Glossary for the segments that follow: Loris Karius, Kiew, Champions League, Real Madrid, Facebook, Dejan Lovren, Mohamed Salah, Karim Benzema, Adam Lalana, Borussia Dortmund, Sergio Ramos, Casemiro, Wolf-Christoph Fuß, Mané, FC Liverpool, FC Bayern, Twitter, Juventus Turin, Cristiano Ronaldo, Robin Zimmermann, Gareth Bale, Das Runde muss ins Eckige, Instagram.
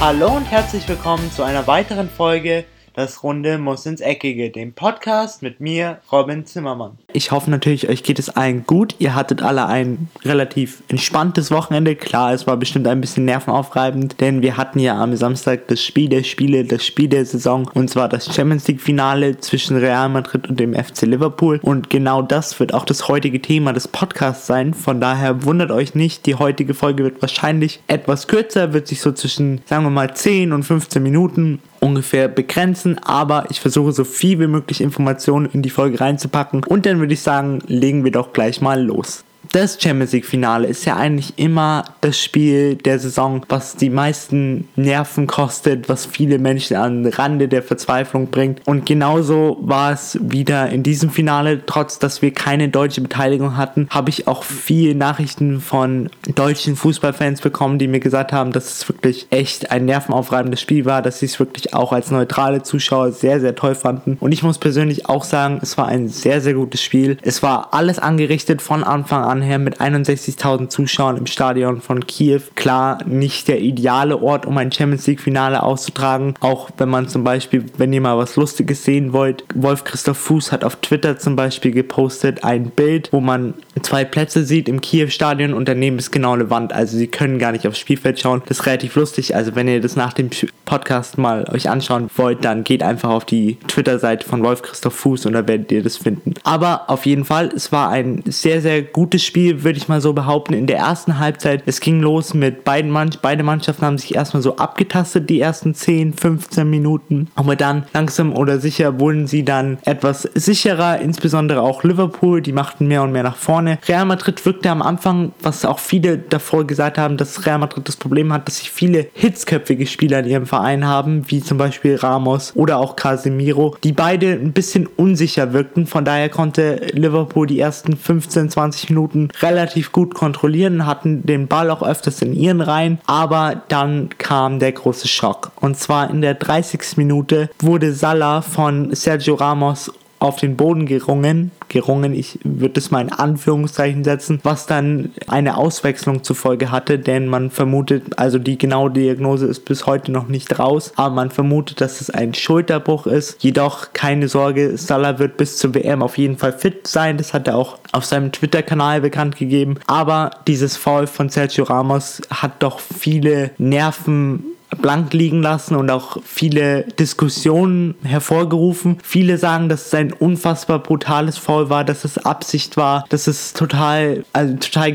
Hallo und herzlich willkommen zu einer weiteren Folge Das Runde muss ins Eckige, dem Podcast mit mir, Robin Zimmermann. Ich hoffe natürlich, euch geht es allen gut. Ihr hattet alle ein relativ entspanntes Wochenende. Klar, es war bestimmt ein bisschen nervenaufreibend, denn wir hatten ja am Samstag das Spiel der Spiele, das Spiel der Saison, und zwar das Champions-League-Finale zwischen Real Madrid und dem FC Liverpool. Und genau das wird auch das heutige Thema des Podcasts sein. Von daher wundert euch nicht, die heutige Folge wird wahrscheinlich etwas kürzer, wird sich so zwischen, sagen wir mal, 10 und 15 Minuten ungefähr begrenzen, aber ich versuche so viel wie möglich Informationen in die Folge reinzupacken und dann würde ich sagen, legen wir doch gleich mal los. Das Champions League Finale ist ja eigentlich immer das Spiel der Saison, was die meisten Nerven kostet, was viele Menschen an den Rande der Verzweiflung bringt. Und genauso war es wieder in diesem Finale. Trotz, dass wir keine deutsche Beteiligung hatten, habe ich auch viele Nachrichten von deutschen Fußballfans bekommen, die mir gesagt haben, dass es wirklich echt ein nervenaufreibendes Spiel war, dass sie es wirklich auch als neutrale Zuschauer sehr, sehr toll fanden. Und ich muss persönlich auch sagen, es war ein sehr, sehr gutes Spiel. Es war alles angerichtet von Anfang an her mit 61.000 Zuschauern im Stadion von Kiew. Klar, nicht der ideale Ort, um ein Champions-League-Finale auszutragen, auch wenn man zum Beispiel, wenn ihr mal was Lustiges sehen wollt, Wolf-Christoph Fuß hat auf Twitter zum Beispiel gepostet ein Bild, wo man zwei Plätze sieht im Kiew-Stadion und daneben ist genau eine Wand, also sie können gar nicht aufs Spielfeld schauen. Das ist relativ lustig, also wenn ihr das nach dem Podcast mal euch anschauen wollt, dann geht einfach auf die Twitter-Seite von Wolf-Christoph Fuß und da werdet ihr das finden. Aber auf jeden Fall, es war ein sehr, sehr gutes Spiel, würde ich mal so behaupten, in der ersten Halbzeit. Es ging los mit beide Mannschaften haben sich erstmal so abgetastet, die ersten 10, 15 Minuten. Aber dann langsam oder sicher wurden sie dann etwas sicherer, insbesondere auch Liverpool, die machten mehr und mehr nach vorne. Real Madrid wirkte am Anfang, was auch viele davor gesagt haben, dass Real Madrid das Problem hat, dass sich viele hitzköpfige Spieler in ihrem Verein haben, wie zum Beispiel Ramos oder auch Casemiro, die beide ein bisschen unsicher wirkten. Von daher konnte Liverpool die ersten 15, 20 Minuten relativ gut kontrollieren, hatten den Ball auch öfters in ihren Reihen, aber dann kam der große Schock. Und zwar in der 30. Minute wurde Salah von Sergio Ramos auf den Boden gerungen, ich würde das mal in Anführungszeichen setzen, was dann eine Auswechslung zur Folge hatte, denn man vermutet, also die genaue Diagnose ist bis heute noch nicht raus, aber man vermutet, dass es ein Schulterbruch ist. Jedoch keine Sorge, Salah wird bis zur WM auf jeden Fall fit sein, das hat er auch auf seinem Twitter-Kanal bekannt gegeben, aber dieses Foul von Sergio Ramos hat doch viele Nerven blank liegen lassen und auch viele Diskussionen hervorgerufen. Viele sagen, dass es ein unfassbar brutales Foul war, dass es Absicht war, dass es total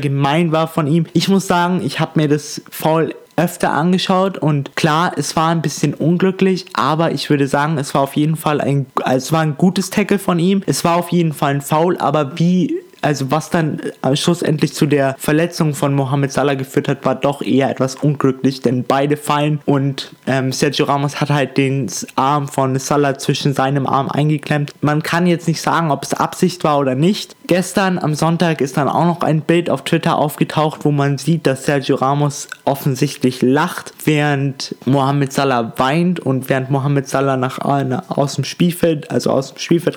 gemein war von ihm. Ich muss sagen, ich habe mir das Foul öfter angeschaut und klar, es war ein bisschen unglücklich, aber ich würde sagen, es war auf jeden Fall ein gutes Tackle von ihm. Es war auf jeden Fall ein Foul, aber was dann schlussendlich zu der Verletzung von Mohamed Salah geführt hat, war doch eher etwas unglücklich, denn beide fallen und Sergio Ramos hat halt den Arm von Salah zwischen seinem Arm eingeklemmt. Man kann jetzt nicht sagen, ob es Absicht war oder nicht. Gestern am Sonntag ist dann auch noch ein Bild auf Twitter aufgetaucht, wo man sieht, dass Sergio Ramos offensichtlich lacht, während Mohamed Salah weint und während Mohamed Salah aus dem Spielfeld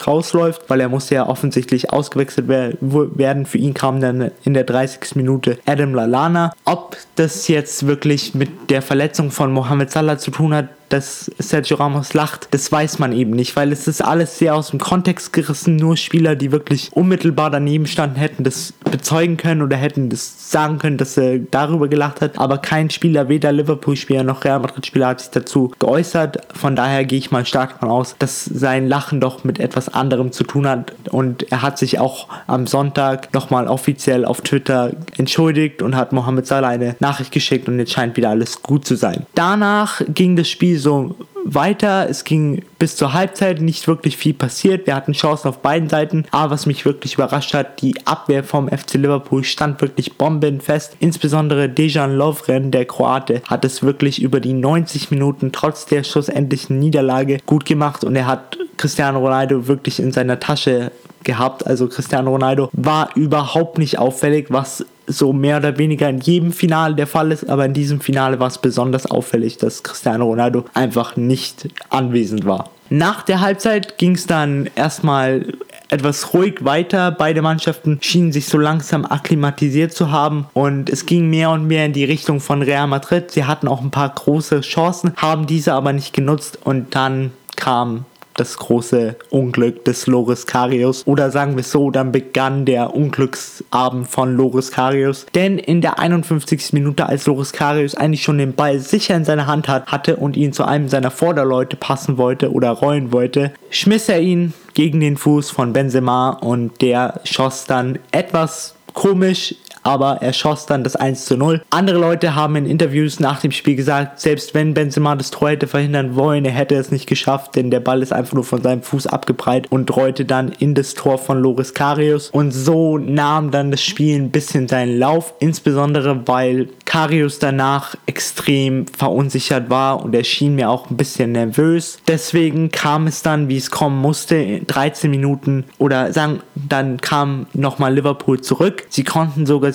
rausläuft, weil er musste ja offensichtlich ausgewechselt werden. Für ihn kam dann in der 30. Minute Adam Lalana. Ob das jetzt wirklich mit der Verletzung von Mohamed Salah zu tun hat, dass Sergio Ramos lacht, das weiß man eben nicht, weil es ist alles sehr aus dem Kontext gerissen. Nur Spieler, die wirklich unmittelbar daneben standen, hätten das bezeugen können oder hätten das sagen können, dass er darüber gelacht hat, aber kein Spieler, weder Liverpool-Spieler noch Real Madrid-Spieler hat sich dazu geäußert. Von daher gehe ich mal stark davon aus, dass sein Lachen doch mit etwas anderem zu tun hat und er hat sich auch am Sonntag nochmal offiziell auf Twitter entschuldigt und hat Mohamed Salah eine Nachricht geschickt und jetzt scheint wieder alles gut zu sein. Danach ging das Spiel so weiter. Es ging bis zur Halbzeit, nicht wirklich viel passiert. Wir hatten Chancen auf beiden Seiten, aber was mich wirklich überrascht hat, die Abwehr vom FC Liverpool stand wirklich bombenfest. Insbesondere Dejan Lovren, der Kroate, hat es wirklich über die 90 Minuten trotz der schlussendlichen Niederlage gut gemacht und er hat Cristiano Ronaldo wirklich in seiner Tasche gehabt. Also Cristiano Ronaldo war überhaupt nicht auffällig, was so mehr oder weniger in jedem Finale der Fall ist, aber in diesem Finale war es besonders auffällig, dass Cristiano Ronaldo einfach nicht anwesend war. Nach der Halbzeit ging es dann erstmal etwas ruhig weiter. Beide Mannschaften schienen sich so langsam akklimatisiert zu haben und es ging mehr und mehr in die Richtung von Real Madrid. Sie hatten auch ein paar große Chancen, haben diese aber nicht genutzt und dann kam das große Unglück des Loris Karius, oder sagen wir es so, dann begann der Unglücksabend von Loris Karius, denn in der 51. Minute, als Loris Karius eigentlich schon den Ball sicher in seiner Hand hatte und ihn zu einem seiner Vorderleute passen wollte oder rollen wollte, schmiss er ihn gegen den Fuß von Benzema und der schoss dann etwas komisch, aber er schoss dann das 1:0. Andere Leute haben in Interviews nach dem Spiel gesagt, selbst wenn Benzema das Tor hätte verhindern wollen, er hätte es nicht geschafft, denn der Ball ist einfach nur von seinem Fuß abgeprallt und rollte dann in das Tor von Loris Karius. Und so nahm dann das Spiel ein bisschen seinen Lauf, insbesondere weil Karius danach extrem verunsichert war und er schien mir auch ein bisschen nervös. Deswegen kam es dann, wie es kommen musste, in 13 Minuten oder sagen, dann kam nochmal Liverpool zurück.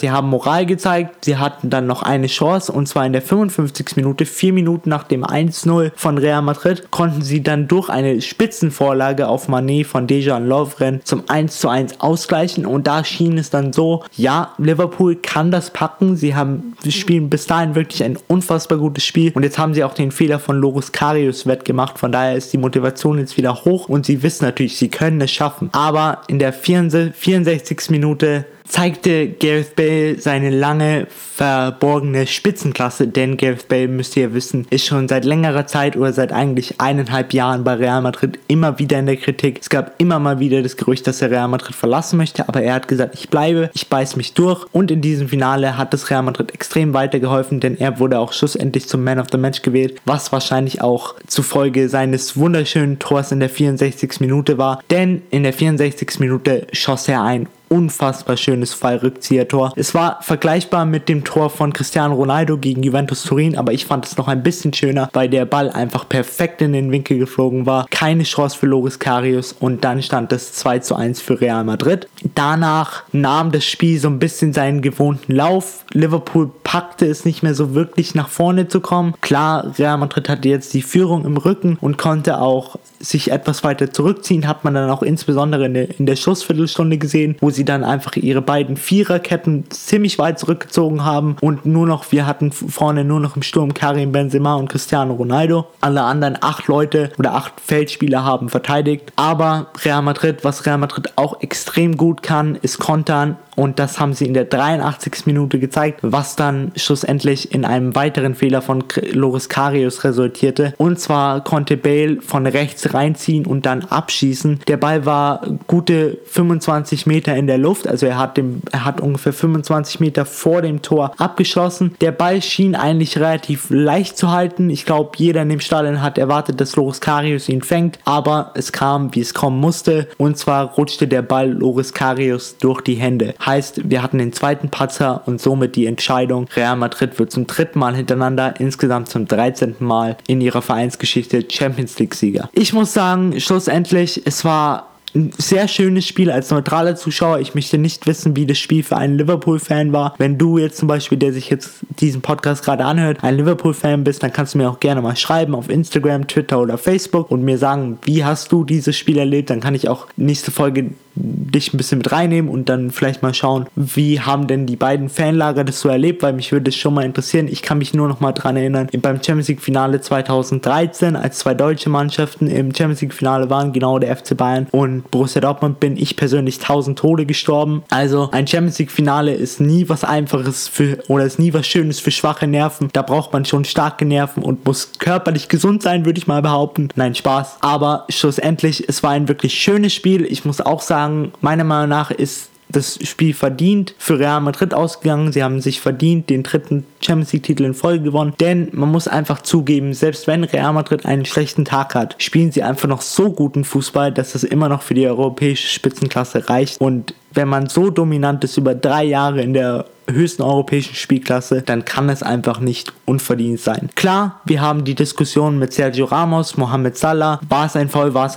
Sie haben Moral gezeigt, sie hatten dann noch eine Chance und zwar in der 55. Minute, 4 Minuten nach dem 1:0 von Real Madrid, konnten sie dann durch eine Spitzenvorlage auf Mané von Dejan Lovren zum 1:1 ausgleichen und da schien es dann so, ja, Liverpool kann das packen, sie spielen bis dahin wirklich ein unfassbar gutes Spiel und jetzt haben sie auch den Fehler von Loris Karius wettgemacht, von daher ist die Motivation jetzt wieder hoch und sie wissen natürlich, sie können es schaffen, aber in der 64. Minute zeigte Gareth Bale seine lange verborgene Spitzenklasse, denn Gareth Bale, müsst ihr ja wissen, ist schon seit längerer Zeit oder seit eigentlich 1,5 Jahren bei Real Madrid immer wieder in der Kritik. Es gab immer mal wieder das Gerücht, dass er Real Madrid verlassen möchte, aber er hat gesagt, ich bleibe, ich beiß mich durch und in diesem Finale hat das Real Madrid extrem weitergeholfen, denn er wurde auch schlussendlich zum Man of the Match gewählt, was wahrscheinlich auch zufolge seines wunderschönen Tors in der 64. Minute war, denn in der 64. Minute schoss er ein unfassbar schönes Fallrückzieher-Tor. Es war vergleichbar mit dem Tor von Cristiano Ronaldo gegen Juventus Turin, aber ich fand es noch ein bisschen schöner, weil der Ball einfach perfekt in den Winkel geflogen war. Keine Chance für Loris Karius und dann stand das 2:1 für Real Madrid. Danach nahm das Spiel so ein bisschen seinen gewohnten Lauf. Liverpool packte es nicht mehr so wirklich nach vorne zu kommen. Klar, Real Madrid hatte jetzt die Führung im Rücken und konnte auch sich etwas weiter zurückziehen, hat man dann auch insbesondere in der Schlussviertelstunde gesehen, wo sie dann einfach ihre beiden Viererketten ziemlich weit zurückgezogen haben und wir hatten vorne nur noch im Sturm Karim Benzema und Cristiano Ronaldo. Alle anderen 8 Feldspieler haben verteidigt, aber Real Madrid auch extrem gut kann, ist kontern und das haben sie in der 83. Minute gezeigt, was dann schlussendlich in einem weiteren Fehler von Loris Karius resultierte und zwar konnte Bale von rechts reinziehen und dann abschießen. Der Ball war gute 25 Meter in der Luft, also er hat ungefähr 25 Meter vor dem Tor abgeschossen. Der Ball schien eigentlich relativ leicht zu halten. Ich glaube, jeder in dem Stadion hat erwartet, dass Loris Karius ihn fängt, aber es kam, wie es kommen musste und zwar rutschte der Ball Loris Karius durch die Hände. Heißt, wir hatten den zweiten Patzer und somit die Entscheidung, Real Madrid wird zum 3. Mal hintereinander, insgesamt zum 13. Mal in ihrer Vereinsgeschichte Champions League-Sieger. Ich muss sagen, schlussendlich, es war ein sehr schönes Spiel als neutraler Zuschauer. Ich möchte nicht wissen, wie das Spiel für einen Liverpool-Fan war. Wenn du jetzt zum Beispiel, der sich jetzt diesen Podcast gerade anhört, ein Liverpool-Fan bist, dann kannst du mir auch gerne mal schreiben auf Instagram, Twitter oder Facebook und mir sagen, wie hast du dieses Spiel erlebt? Dann kann ich auch nächste Folge dich ein bisschen mit reinnehmen und dann vielleicht mal schauen, wie haben denn die beiden Fanlager das so erlebt, weil mich würde es schon mal interessieren. Ich kann mich nur noch mal dran erinnern, beim Champions League Finale 2013, als 2 deutsche Mannschaften im Champions League Finale waren, genau der FC Bayern und Borussia Dortmund, bin ich persönlich 1000 Tode gestorben. Also ein Champions League Finale ist nie was Einfaches ist nie was Schönes für schwache Nerven. Da braucht man schon starke Nerven und muss körperlich gesund sein, würde ich mal behaupten. Nein, Spaß. Aber schlussendlich, es war ein wirklich schönes Spiel. Ich muss auch sagen, meiner Meinung nach ist das Spiel verdient für Real Madrid ausgegangen. Sie haben sich verdient den 3. Champions League Titel in Folge gewonnen, denn man muss einfach zugeben, selbst wenn Real Madrid einen schlechten Tag hat, spielen sie einfach noch so guten Fußball, dass das immer noch für die europäische Spitzenklasse reicht und wenn man so dominant ist über 3 Jahre in der höchsten europäischen Spielklasse, dann kann es einfach nicht unverdient sein. Klar, wir haben die Diskussion mit Sergio Ramos, Mohamed Salah, war es ein Foul, war es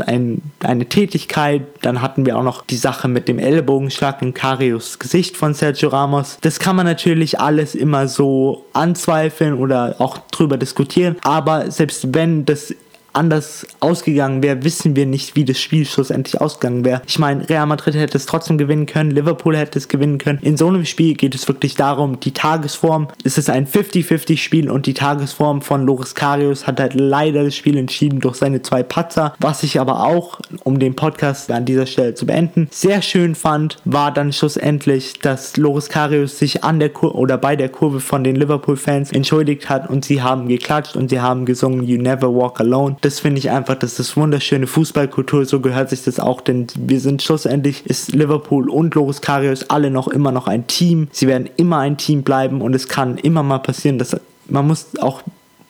eine Tätigkeit, dann hatten wir auch noch die Sache mit dem Ellenbogenschlag in Karius Gesicht von Sergio Ramos. Das kann man natürlich alles immer so anzweifeln oder auch drüber diskutieren, aber selbst wenn das anders ausgegangen wäre, wissen wir nicht, wie das Spiel schlussendlich ausgegangen wäre. Ich meine, Real Madrid hätte es trotzdem gewinnen können, Liverpool hätte es gewinnen können. In so einem Spiel geht es wirklich darum, die Tagesform, es ist ein 50-50-Spiel und die Tagesform von Loris Karius hat halt leider das Spiel entschieden durch seine 2 Patzer, was ich aber auch, um den Podcast an dieser Stelle zu beenden, sehr schön fand, war dann schlussendlich, dass Loris Karius sich an der Kurve oder bei der Kurve von den Liverpool-Fans entschuldigt hat und sie haben geklatscht und sie haben gesungen You Never Walk Alone. Das finde ich einfach, das ist wunderschöne Fußballkultur, so gehört sich das auch, denn wir sind schlussendlich, ist Liverpool und Loris Karius alle noch immer noch ein Team. Sie werden immer ein Team bleiben und es kann immer mal passieren, dass man muss auch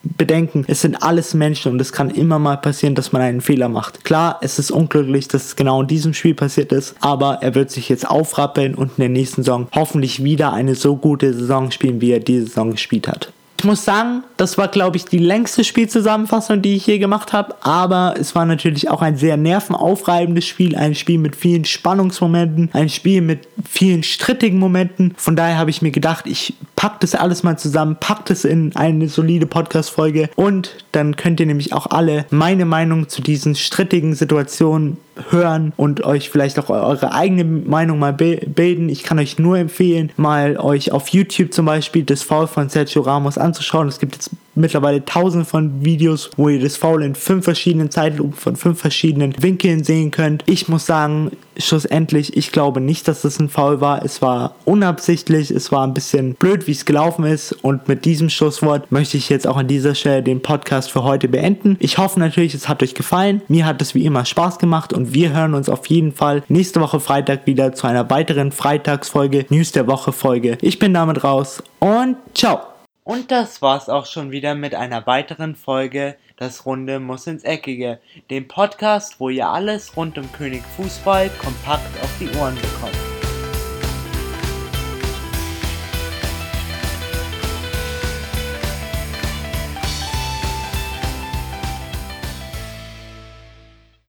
bedenken, es sind alles Menschen und es kann immer mal passieren, dass man einen Fehler macht. Klar, es ist unglücklich, dass es genau in diesem Spiel passiert ist, aber er wird sich jetzt aufrappeln und in der nächsten Saison hoffentlich wieder eine so gute Saison spielen, wie er diese Saison gespielt hat. Ich muss sagen, das war, glaube ich, die längste Spielzusammenfassung, die ich je gemacht habe, aber es war natürlich auch ein sehr nervenaufreibendes Spiel, ein Spiel mit vielen Spannungsmomenten, ein Spiel mit vielen strittigen Momenten. Von daher habe ich mir gedacht, ich packe das alles mal zusammen, packe das in eine solide Podcast-Folge und dann könnt ihr nämlich auch alle meine Meinung zu diesen strittigen Situationen hören und euch vielleicht auch eure eigene Meinung mal bilden. Ich kann euch nur empfehlen, mal euch auf YouTube zum Beispiel das Foul von Sergio Ramos anzuschauen. Es gibt jetzt mittlerweile tausende von Videos, wo ihr das Foul in 5 verschiedenen Zeitlupen von 5 verschiedenen Winkeln sehen könnt. Ich muss sagen, schlussendlich, ich glaube nicht, dass das ein Foul war. Es war unabsichtlich, es war ein bisschen blöd, wie es gelaufen ist. Und mit diesem Schlusswort möchte ich jetzt auch an dieser Stelle den Podcast für heute beenden. Ich hoffe natürlich, es hat euch gefallen. Mir hat es wie immer Spaß gemacht und wir hören uns auf jeden Fall nächste Woche Freitag wieder zu einer weiteren Freitagsfolge, News der Woche Folge. Ich bin damit raus und ciao! Und das war's auch schon wieder mit einer weiteren Folge Das Runde muss ins Eckige, dem Podcast, wo ihr alles rund um König Fußball kompakt auf die Ohren bekommt.